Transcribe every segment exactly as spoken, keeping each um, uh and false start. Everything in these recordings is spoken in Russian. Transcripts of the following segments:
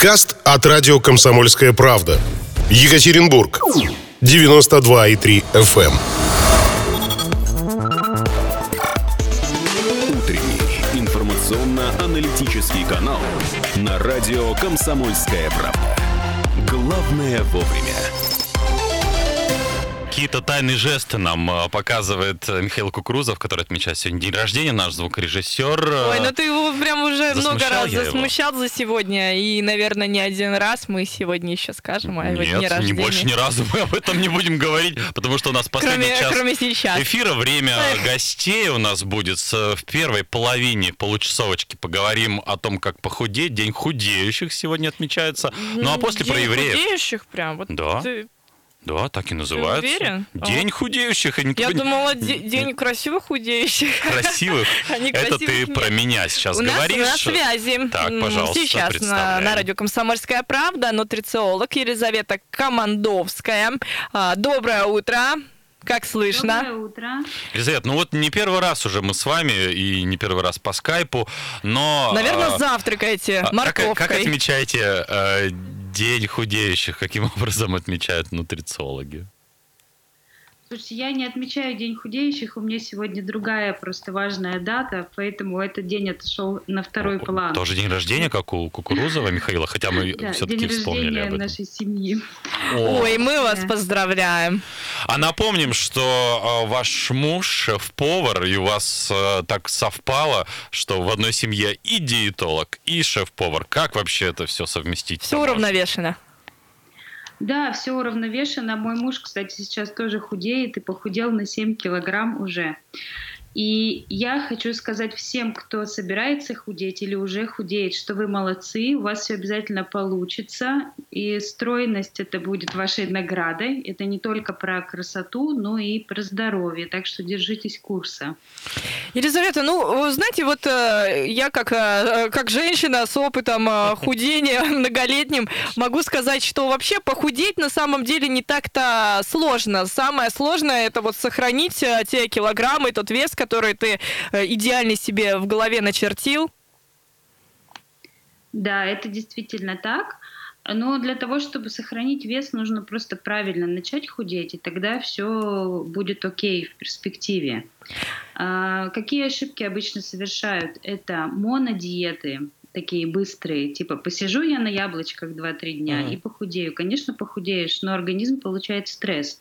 Подкаст от радио «Комсомольская правда». Екатеринбург. девяносто два и три эф эм. Утренний информационно-аналитический канал на радио «Комсомольская правда». Главное вовремя. Какие-то тайные жесты нам показывает Михаил Кукурузов, который отмечает сегодня день рождения, наш звукорежиссер. Ой, ну ты его прям уже засмущал много раз засмущал его. За сегодня, и, наверное, не один раз мы сегодня еще скажем о его дне рождения. Нет, не больше ни разу мы об этом не будем говорить, потому что у нас последний кроме, час кроме сейчас. эфира, время Эх. гостей у нас будет. В первой половине получасовочки поговорим о том, как похудеть. День худеющих сегодня отмечается. Ну а после день про евреев. День худеющих прям? Вот да. Ты... Да, так и называется. Уверен? День а. худеющих. Они... Я думала, де- день красивых худеющих. Красивых? Это ты про меня сейчас говоришь. У нас на связи. Так, пожалуйста, сейчас на радио «Комсомольская правда» нутрициолог Елизавета Командовская. Доброе утро. Как слышно? Доброе утро. Елизавет, ну вот не первый раз уже мы с вами, и не первый раз по скайпу, но... Наверное, а, завтракаете морковкой. Как, как отмечаете а, день худеющих? Каким образом отмечают нутрициологи? Слушайте, я не отмечаю день худеющих, у меня сегодня другая просто важная дата, поэтому этот день отошел на второй О, план. Тоже день рождения, как у Кукурузова Михаила, хотя мы да, все-таки вспомнили об этом. День рождения нашей семьи. О. Ой, мы вас да. поздравляем. А напомним, что ваш муж шеф-повар, и у вас так совпало, что в одной семье и диетолог, и шеф-повар. Как вообще это все совместить? Все уравновешено. Да, все уравновешено. Мой муж, кстати, сейчас тоже худеет и похудел на семь килограмм уже. И я хочу сказать всем, кто собирается худеть или уже худеет, что вы молодцы, у вас все обязательно получится. И стройность — это будет вашей наградой. Это не только про красоту, но и про здоровье. Так что держитесь курса. Елизавета, ну, знаете, вот я как, как женщина с опытом худения многолетним могу сказать, что вообще похудеть на самом деле не так-то сложно. Самое сложное — это вот сохранить те килограммы, тот вес, который ты идеально себе в голове начертил? Да, это действительно так. Но для того, чтобы сохранить вес, нужно просто правильно начать худеть, и тогда все будет окей в перспективе. А какие ошибки обычно совершают? Это монодиеты, такие быстрые, типа посижу я на яблочках два-три дня mm-hmm. и похудею. Конечно, похудеешь, но организм получает стресс.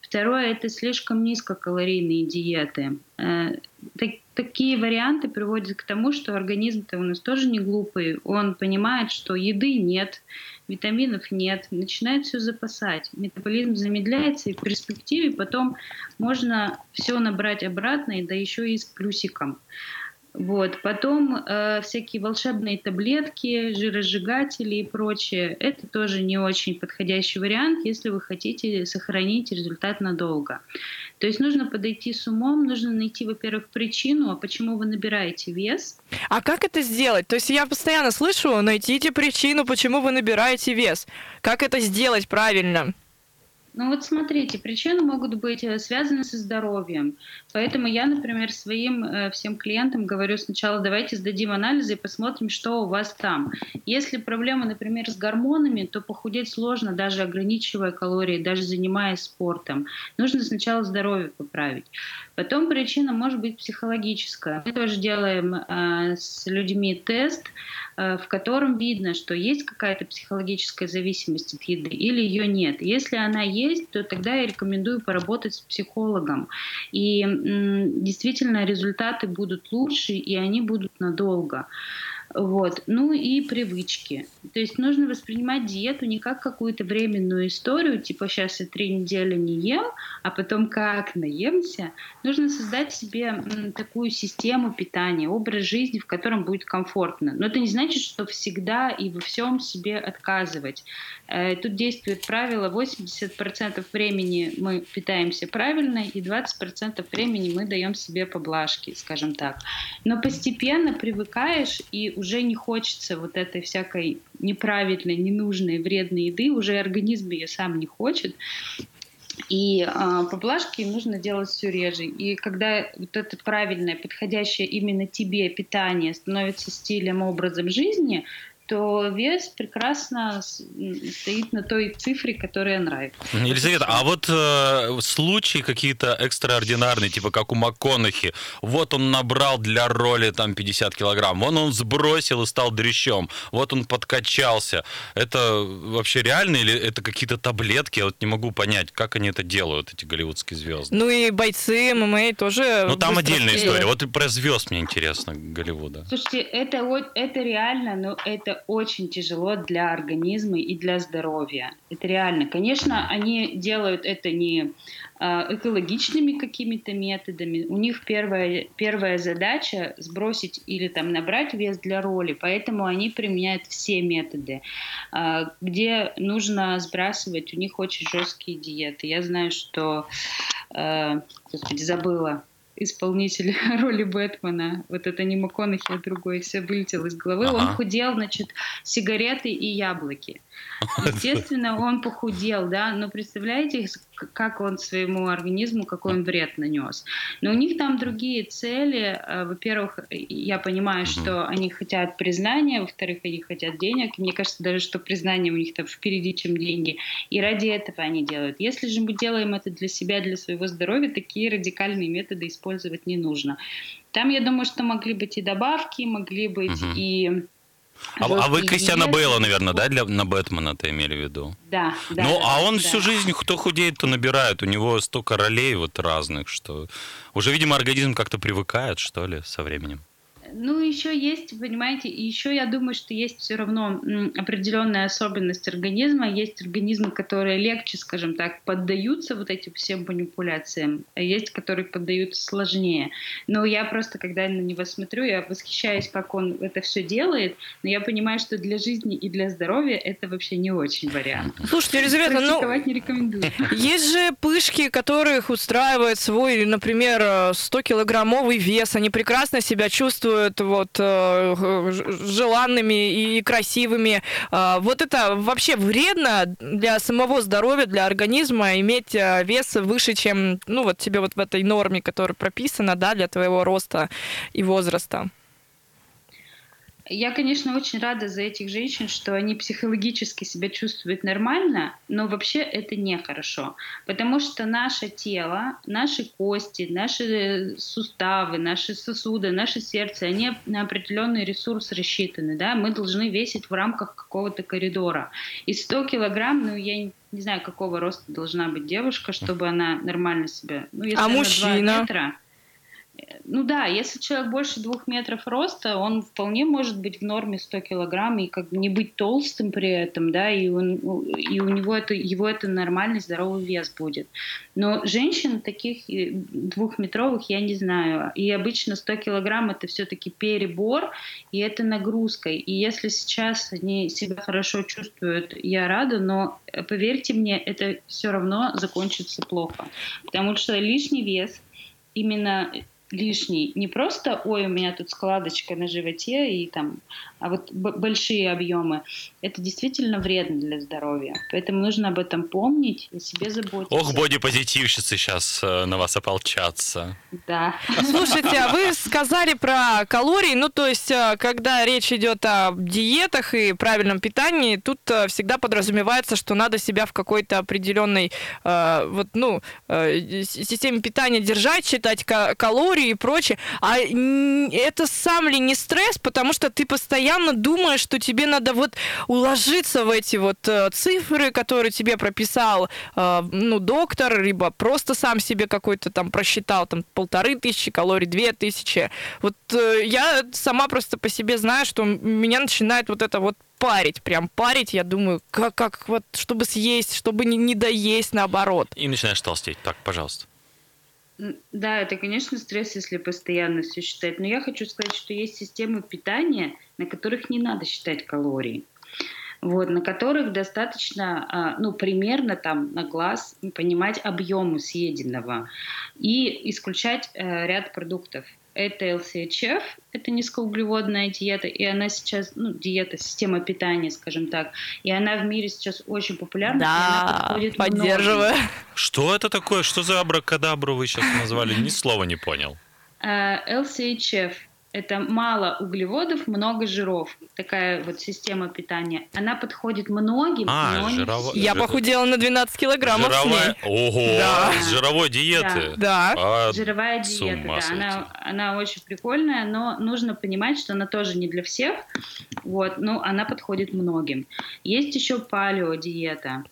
Второе – это слишком низкокалорийные диеты. Так, такие варианты приводят к тому, что организм-то у нас тоже не глупый. Он понимает, что еды нет, витаминов нет, начинает все запасать. Метаболизм замедляется, и в перспективе потом можно все набрать обратно, и да еще и с плюсиком. Вот. Потом э, всякие волшебные таблетки, жиросжигатели и прочее. Это тоже не очень подходящий вариант, если вы хотите сохранить результат надолго. То есть нужно подойти с умом, нужно найти, во-первых, причину, а почему вы набираете вес. А как это сделать? То есть я постоянно слышу, найдите причину, почему вы набираете вес. Как это сделать правильно? Ну вот смотрите, причины могут быть связаны со здоровьем. Поэтому я, например, своим всем клиентам говорю сначала, давайте сдадим анализы и посмотрим, что у вас там. Если проблема, например, с гормонами, то похудеть сложно, даже ограничивая калории, даже занимаясь спортом. Нужно сначала здоровье поправить. Потом причина может быть психологическая. Мы тоже делаем э, с людьми тест, э, в котором видно, что есть какая-то психологическая зависимость от еды или ее нет. Если она есть, то тогда я рекомендую поработать с психологом. И м, действительно результаты будут лучше, и они будут надолго. Вот. Ну и привычки. То есть нужно воспринимать диету не как какую-то временную историю, типа сейчас я три недели не ем, а потом как наемся. Нужно создать себе такую систему питания, образ жизни, в котором будет комфортно. Но это не значит, что всегда и во всем себе отказывать. Тут действует правило: восемьдесят процентов времени мы питаемся правильно, и двадцать процентов времени мы даем себе поблажки, скажем так. Но постепенно привыкаешь, и уже не хочется вот этой всякой неправильной, ненужной, вредной еды, уже организм ее сам не хочет. И э, поблажки нужно делать все реже. И когда вот это правильное, подходящее именно тебе питание становится стилем, образом жизни, то вес прекрасно стоит на той цифре, которая нравится. Елизавета, а вот э, случаи какие-то экстраординарные, типа как у Макконахи, вот он набрал для роли там пятьдесят килограмм, вон он сбросил и стал дрищом, вот он подкачался. Это вообще реально или это какие-то таблетки? Я вот не могу понять, как они это делают, эти голливудские звезды. Ну и бойцы эм эм а тоже... Ну там отдельная делают. История. Вот и про звезд мне интересно Голливуда. Слушайте, это, это реально, но это очень тяжело для организма и для здоровья. Это реально. Конечно, они делают это не экологичными какими-то методами. У них первая, первая задача сбросить или там набрать вес для роли, поэтому они применяют все методы. Где нужно сбрасывать, у них очень жесткие диеты. Я знаю, что... Господи, забыла. Исполнитель роли Бэтмена, вот это не МакКонахи, а другой, все вылетело из головы, ага. Он худел, значит, сигареты и яблоки. Естественно, он похудел, да, но представляете, как он своему организму, какой он вред нанес. Но у них там другие цели. Во-первых, я понимаю, что они хотят признания, во-вторых, они хотят денег. Мне кажется даже, что признание у них там впереди, чем деньги. И ради этого они делают. Если же мы делаем это для себя, для своего здоровья, такие радикальные методы использовать не нужно. Там, я думаю, что могли быть и добавки, могли быть угу. и... А, а вы Кристиана Бейла, наверное, да, для, на Бэтмена-то имели в виду? Да. да ну, да, а он да. всю жизнь, кто худеет, то набирает. У него столько ролей вот разных, что... Уже, видимо, организм как-то привыкает, что ли, со временем. Ну, еще есть, понимаете, еще я думаю, что есть все равно определенная особенность организма. Есть организмы, которые легче, скажем так, поддаются вот этим всем манипуляциям, а есть, которые поддаются сложнее. Но я просто, когда на него смотрю, я восхищаюсь, как он это все делает, но я понимаю, что для жизни и для здоровья это вообще не очень вариант. Слушайте, Елизавета, ну... Практиковать не рекомендую. Есть же пышки, которых устраивает свой, например, сто килограммовый вес. Они прекрасно себя чувствуют вот желанными и красивыми. Вот это вообще вредно для самого здоровья, для организма иметь вес выше, чем ну вот тебе вот в этой норме, которая прописана, да, для твоего роста и возраста. Я, конечно, очень рада за этих женщин, что они психологически себя чувствуют нормально, но вообще это нехорошо, потому что наше тело, наши кости, наши суставы, наши сосуды, наше сердце, они на определенный ресурс рассчитаны, да, мы должны весить в рамках какого-то коридора. И сто килограмм, ну, я не Не знаю, какого роста должна быть девушка, чтобы она нормально себя... Ну, если а мужчина? два метра... Ну да, если человек больше двух метров роста, он вполне может быть в норме сто килограмм и как бы не быть толстым при этом, да, и, он, и у него это, его это нормальный здоровый вес будет. Но женщин таких двухметровых я не знаю, и обычно сто килограмм это все-таки перебор, и это нагрузка. И если сейчас они себя хорошо чувствуют, я рада, но поверьте мне, это все равно закончится плохо, потому что лишний вес именно... лишний. Не просто, ой, у меня тут складочка на животе, и там, а вот б- большие объемы. Это действительно вредно для здоровья. Поэтому нужно об этом помнить и себе заботиться. Ох, бодипозитивщицы сейчас на вас ополчатся. Да. Слушайте, а вы сказали про калории, ну то есть, когда речь идет о диетах и правильном питании, тут всегда подразумевается, что надо себя в какой-то определенной э, вот, ну, э, системе питания держать, считать калории, и прочее. А это сам ли не стресс, потому что ты постоянно думаешь, что тебе надо вот уложиться в эти вот цифры, которые тебе прописал ну, доктор, либо просто сам себе какой-то там просчитал, там полторы тысячи калорий, две тысячи. Вот я сама просто по себе знаю, что меня начинает вот это вот парить, прям парить, я думаю, как, как вот, чтобы съесть, чтобы не, не доесть, наоборот. И начинаешь толстеть. Так, пожалуйста. Да, это, конечно, стресс, если постоянно все считать. Но я хочу сказать, что есть системы питания, на которых не надо считать калории. Вот, на которых достаточно, ну, примерно там на глаз понимать объемы съеденного и исключать ряд продуктов. Это эл си эйч эф, это низкоуглеводная диета, и она сейчас, ну, диета, система питания, скажем так, и она в мире сейчас очень популярна. Да, она поддерживаю. Много. Что это такое? Что за абракадабру вы сейчас назвали? Ни слова не понял. эл си эйч эф. Это мало углеводов, много жиров. Такая вот система питания. Она подходит многим, а, но жиров... не... Я похудела на двенадцать килограммов. Жировая... Ого! Да. С жировой диеты? Да. да. А... Жировая диета, да. Она, она очень прикольная, но нужно понимать, что она тоже не для всех. Вот. Но она подходит многим. Есть еще палеодиета.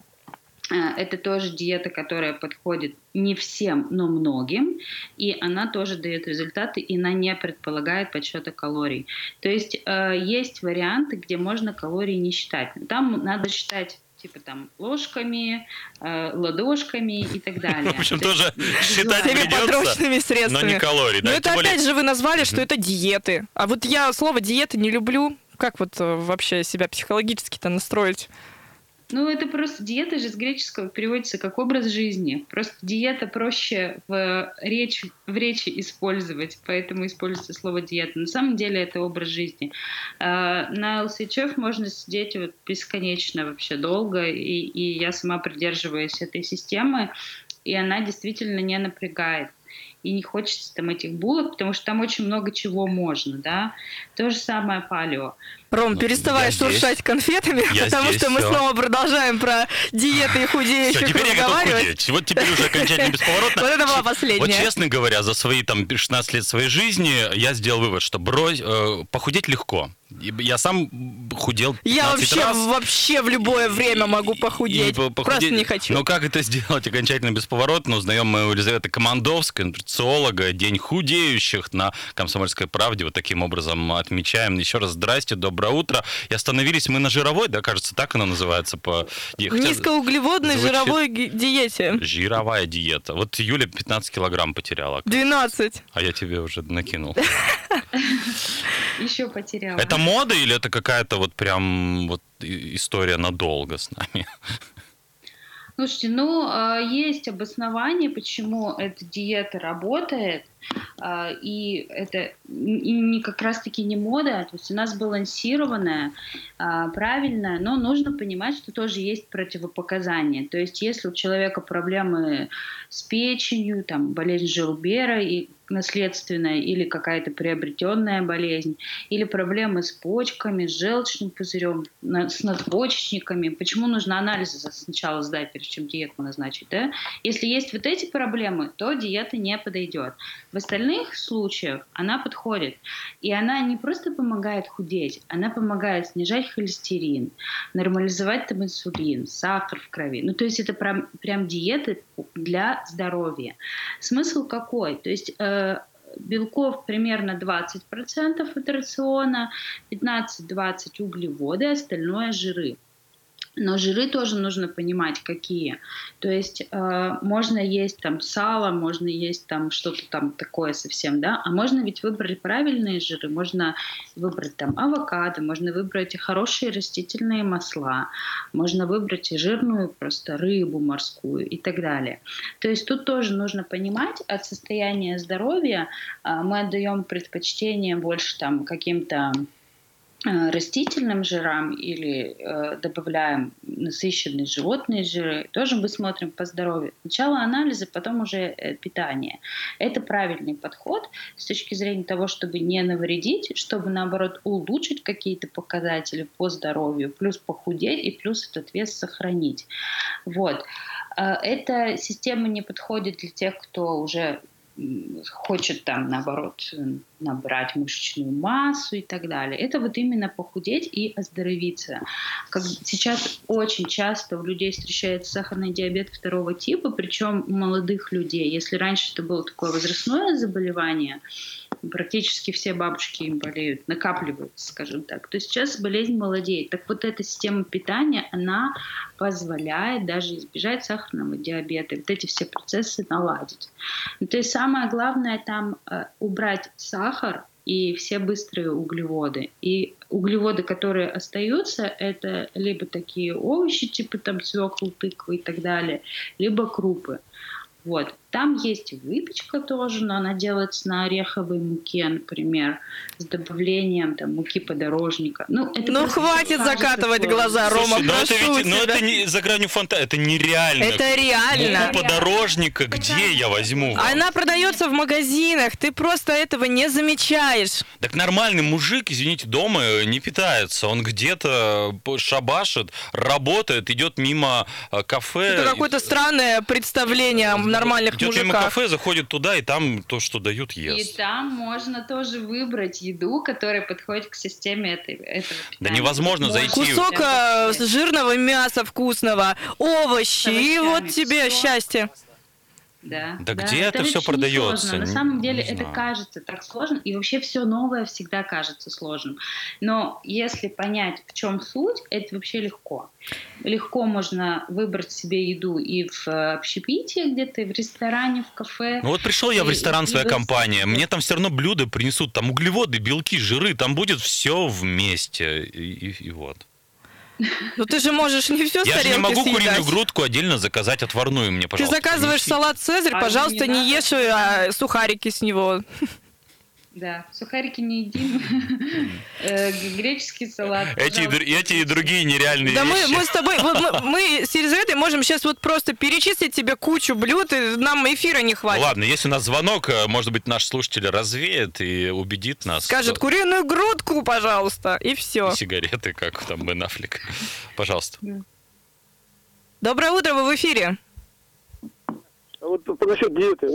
Это тоже диета, которая подходит не всем, но многим, и она тоже дает результаты, и она не предполагает подсчета калорий. То есть э, есть варианты, где можно калории не считать. Там надо считать типа там ложками, э, ладошками и так далее. В общем, тоже считать придется, но не калорий. Но это опять же вы назвали, что это диеты. А вот я слово диеты не люблю. Как вот вообще себя психологически-то настроить? Ну, это просто диета же с греческого переводится как образ жизни. Просто диета проще в, речь, в речи использовать, поэтому используется слово диета. На самом деле это образ жизни. На эл си эйч эф можно сидеть вот бесконечно вообще долго, и, и я сама придерживаюсь этой системы, и она действительно не напрягает. И не хочется там этих булок, потому что там очень много чего можно, да. То же самое палео. Ром, ну, переставай шуршать конфетами, я потому здесь, что мы все. снова продолжаем про диеты и худеющих все, теперь разговаривать. Я готов худеть. Вот теперь уже окончательно бесповоротно. Вот это была последняя. Вот честно говоря, за свои там шестнадцать лет своей жизни я сделал вывод, что брось, э, похудеть легко. Я сам худел пятнадцать раз. Я вообще, вообще в любое время могу похудеть. похудеть. Просто не хочу. Но как это сделать окончательно бесповоротно? Узнаем мы у Елизаветы Командовской, нутрициолога, День худеющих на «Комсомольской правде». Вот таким образом отмечаем. Еще раз здрасте, доброе утро. И остановились мы на жировой, да, кажется, так она называется. По... Хотя низкоуглеводной звучит... жировой диете. Жировая диета. Вот Юля пятнадцать килограмм потеряла. двенадцать. А я тебе уже накинул. Еще потеряла. Это мода или это какая-то вот прям вот история надолго с нами? Слушайте, ну, есть обоснование, почему эта диета работает, и это и не, как раз-таки не мода, то есть у нас балансированная, правильная, но нужно понимать, что тоже есть противопоказания. То есть если у человека проблемы с печенью, там, болезнь Жильбера и наследственная или какая-то приобретенная болезнь, или проблемы с почками, с желчным пузырем, с надпочечниками. Почему нужно анализы сначала сдать, прежде чем диету назначить? Да? Если есть вот эти проблемы, то диета не подойдет. В остальных случаях она подходит. И она не просто помогает худеть, она помогает снижать холестерин, нормализовать там инсулин, сахар в крови. Ну, то есть это прям, прям диеты для здоровья. Смысл какой? То есть белков примерно двадцать процентов от рациона, пятнадцать-двадцать процентов углеводы, остальное жиры. Но жиры тоже нужно понимать, какие. То есть э, можно есть там сало, можно есть там что-то там такое совсем, да. А можно ведь выбрать правильные жиры, можно выбрать там авокадо, можно выбрать хорошие растительные масла, можно выбрать и жирную просто рыбу морскую и так далее. То есть тут тоже нужно понимать, от состояния здоровья э, мы отдаем предпочтение больше там каким-то растительным жирам или э, добавляем насыщенные животные жиры, тоже мы смотрим по здоровью. Сначала анализы, потом уже э, питание. Это правильный подход с точки зрения того, чтобы не навредить, чтобы, наоборот, улучшить какие-то показатели по здоровью, плюс похудеть и плюс этот вес сохранить. Вот. Э, эта система не подходит для тех, кто уже хочет там, наоборот, набрать мышечную массу и так далее. Это вот именно похудеть и оздоровиться. Как сейчас очень часто у людей встречается сахарный диабет второго типа, причем у молодых людей. Если раньше это было такое возрастное заболевание, практически все бабушки им болеют, накапливаются, скажем так, то сейчас болезнь молодеет. Так вот эта система питания, она позволяет даже избежать сахарного диабета, вот эти все процессы наладить. Но, то есть самое главное там э, убрать сахар и все быстрые углеводы. И углеводы, которые остаются, это либо такие овощи, типа там свеклы, тыквы и так далее, либо крупы. Вот. Там есть выпечка тоже, но она делается на ореховой муке, например, с добавлением там, муки подорожника. Ну, это ну хватит закатывать такое. Глаза, Рома, слушай, прошу тебя. Но это, ведь, но это не за гранью фантазии, это нереально. Это реально. Муку подорожника, это где реально. Я возьму? Она продается в магазинах, ты просто этого не замечаешь. Так нормальный мужик, извините, дома не питается. Он где-то шабашит, работает, идет мимо кафе. Это какое-то странное представление о нормальных идет мужиках. Идет мимо кафе, заходит туда, и там то, что дают, ест. И там можно тоже выбрать еду, которая подходит к системе этой, этого питания. Да невозможно можно. Зайти... Кусок в... жирного мяса вкусного, овощи, и вот тебе все. Счастье. Да, да, да, где это, это все продается? На самом деле это знаю. Кажется так сложно, и вообще все новое всегда кажется сложным. Но если понять, в чем суть, это вообще легко. Легко можно выбрать себе еду и в общепитии где-то, и в ресторане, в кафе. Ну вот пришел я в ресторан, и, своя и компания, мне там все равно блюда принесут, там углеводы, белки, жиры, там будет все вместе, и, и, и вот. Ну ты же можешь не все с тарелки съедать. Я же не могу съедать. Куриную грудку отдельно заказать отварную мне, пожалуйста. Ты заказываешь принеси. Салат «Цезарь», а пожалуйста, не, не ешь а, сухарики с него. Да, сухарики не едим, греческий салат. Эти и другие нереальные вещи. Да мы с тобой, мы с Елизаветой можем сейчас вот просто перечислить тебе кучу блюд, и нам эфира не хватит. Ладно, если у нас звонок, может быть, наш слушатель развеет и убедит нас. Скажет, куриную грудку, пожалуйста, и все. Сигареты, как там Бен Аффлек. Пожалуйста. Доброе утро, вы в эфире. Вот насчет диеты.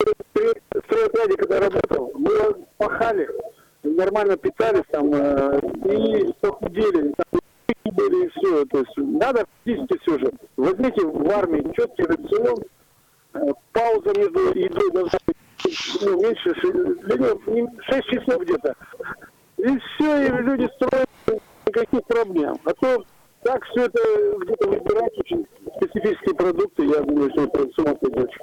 В стройотряде, когда работал, мы пахали, нормально питались там, и похудели, там, и все. То есть надо физически все же. Возьмите в армии четкий рацион, пауза между едой должна быть ну, меньше шести часов где-то. И все, и люди строят, никаких проблем. А то так все это где-то выбирать очень специфические продукты, я думаю, что это сумасшедшая дочь.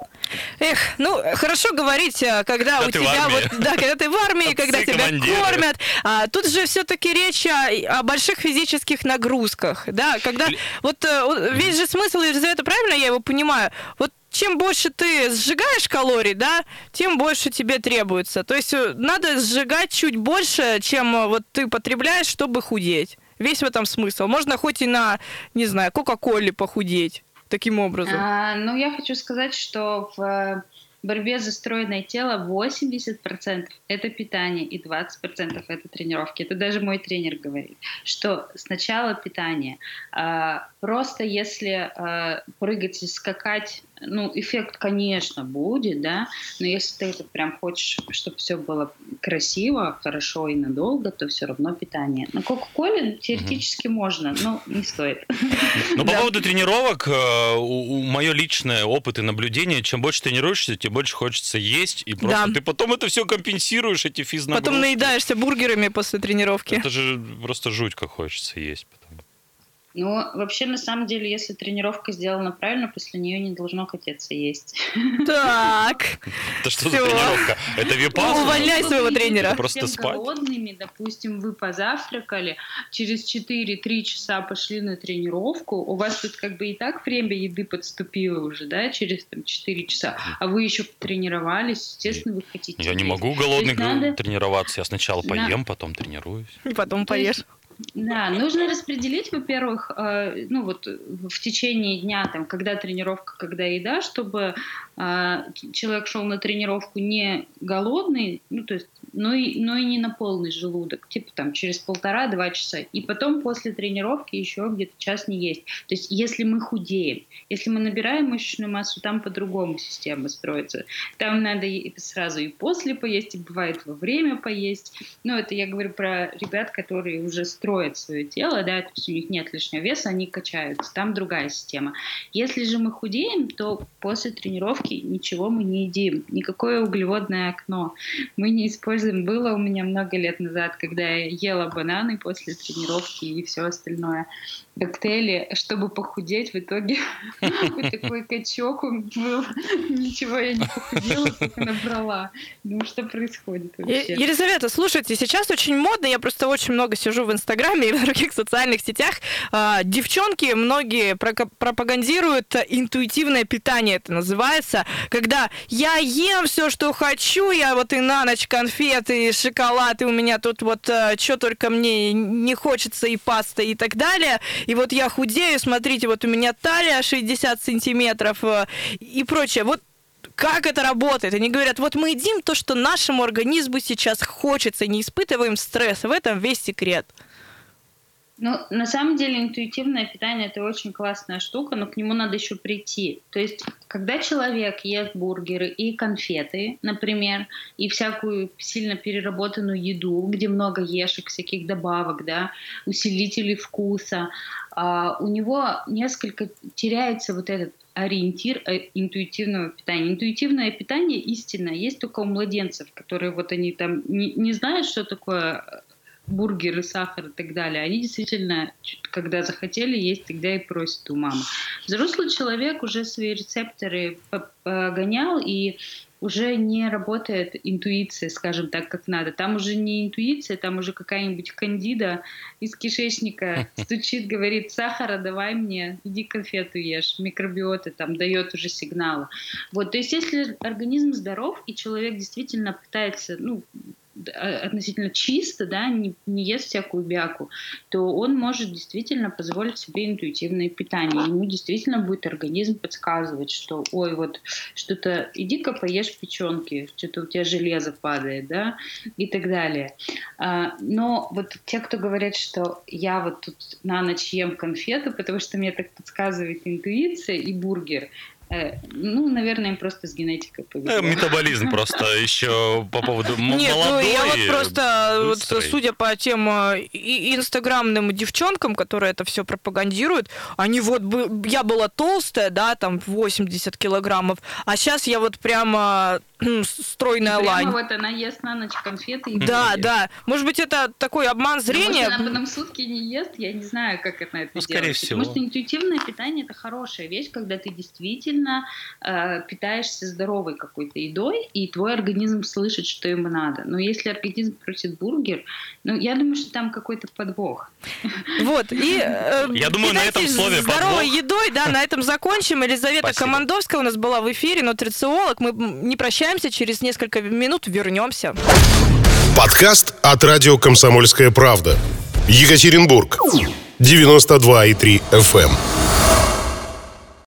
Эх, ну хорошо говорить, когда, когда у тебя вот, да, когда ты в армии, когда тебя командиры. Кормят. А, тут же все-таки речь о, о больших физических нагрузках, да, когда Л... вот весь же смысл, Елизавета, правильно я его понимаю? Вот чем больше ты сжигаешь калорий, да, тем больше тебе требуется. То есть надо сжигать чуть больше, чем вот ты потребляешь, чтобы худеть. Весь в этом смысл. Можно хоть и на, не знаю, кока-коле похудеть таким образом. А, ну, я хочу сказать, что в борьбе за стройное тело восемьдесят процентов это питание и двадцать процентов это тренировки. Это даже мой тренер говорит, что сначала питание. А, просто если а, прыгать и скакать, ну, эффект, конечно, будет, да, но если ты это прям хочешь, чтобы все было красиво, хорошо и надолго, то все равно питание. На кока-коле теоретически можно, но не стоит. Но по поводу тренировок, мое личное опыт и наблюдение, чем больше тренируешься, тем больше хочется есть, и просто ты потом это все компенсируешь, эти физнагрузки. Потом наедаешься бургерами после тренировки. Это же просто жуть, как хочется есть. Ну, вообще, на самом деле, если тренировка сделана правильно, после нее не должно хотеться есть. Так. Это что за тренировка? Это випассана? Увольняй своего тренера. Просто спать. Голодными, допустим, вы позавтракали, через четыре-три часа пошли на тренировку, у вас тут как бы и так время еды подступило уже, да, через там, четыре часа, а вы еще тренировались, естественно, вы хотите. Я не могу голодный тренироваться, я сначала поем, потом тренируюсь. И потом поешь. Да, нужно распределить, во-первых, э, ну вот в течение дня, там, когда тренировка, когда еда, чтобы э, человек шел на тренировку не голодный, ну то есть, но и, но и не на полный желудок, типа там через полтора-два часа, и потом после тренировки еще где-то час не есть. То есть, если мы худеем, если мы набираем мышечную массу, там по-другому система строится. Там надо сразу и после поесть, и бывает во время поесть. Ну это я говорю про ребят, которые уже строят. строят свое тело, да, то есть у них нет лишнего веса, они качаются, там другая система. Если же мы худеем, то после тренировки ничего мы не едим, никакое углеводное окно мы не используем. было у меня много лет назад, когда я ела бананы после тренировки и все остальное, коктейли, чтобы похудеть. В итоге такой качок был. Ничего я не похудела, только набрала. Ну, что происходит вообще? Елизавета, слушайте, сейчас очень модно, я просто очень много сижу в Инстаграме и в других социальных сетях. Девчонки многие пропагандируют интуитивное питание, это называется, когда я ем все, что хочу, я вот и на ночь конфеты, и шоколад, и у меня тут вот что только мне не хочется, и паста, и так далее. И вот я худею, смотрите, вот у меня талия шестьдесят сантиметров и прочее. Вот как это работает? Они говорят, вот мы едим то, что нашему организму сейчас хочется, не испытываем стресс. В этом весь секрет. Ну, на самом деле, интуитивное питание – это очень классная штука, но к нему надо еще прийти. То есть, когда человек ест бургеры и конфеты, например, и всякую сильно переработанную еду, где много ешек, всяких добавок, да, усилителей вкуса, у него несколько теряется вот этот ориентир интуитивного питания. Интуитивное питание истинно есть только у младенцев, которые вот они там не, не знают, что такое бургеры, сахар и так далее. Они действительно, когда захотели есть, тогда и просят у мамы. Взрослый человек уже свои рецепторы погонял, и уже не работает интуиция, скажем так, как надо. Там уже не интуиция, там уже какая-нибудь кандида из кишечника стучит, говорит, сахара давай мне, иди конфету ешь. Микробиота там дает уже сигналы. Вот, то есть если организм здоров, и человек действительно пытается, ну, относительно чисто, да, не, не ест всякую бяку, то он может действительно позволить себе интуитивное питание. Ему действительно будет организм подсказывать, что, ой, вот что-то, иди-ка поешь печенки, что-то у тебя железо падает, да, и так далее. А, но вот те, кто говорят, что я вот тут на ночь ем конфету, потому что мне так подсказывает интуиция, и бургер, ну, наверное, им просто с генетикой повезло. Метаболизм просто еще по поводу молодой. Нет, ну я вот просто, судя по тем инстаграмным девчонкам, которые это все пропагандируют, они вот, я была толстая, да, там восемьдесят килограммов, а сейчас я вот прямо стройная лань. Прямо вот она ест на ночь конфеты. Да, да. Может быть, это такой обман зрения. Может, она потом сутки не ест, я не знаю, как это на это делать. Скорее всего. Потому что интуитивное питание – это хорошая вещь, когда ты действительно питаешься здоровой какой-то едой, и твой организм слышит, что ему надо. Но если организм просит бургер, ну, я думаю, что там какой-то подвох. Вот, и э, я думаю, на этом слове здоровой подвох. Едой, да, на этом закончим. Елизавета Спасибо. Командовская у нас была в эфире, нутрициолог. Мы не прощаемся, через несколько минут вернемся. Подкаст от радио «Комсомольская правда». Екатеринбург, девяносто два и три эф эм.